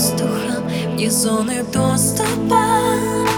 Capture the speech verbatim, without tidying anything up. воздуха, вне зоны доступа.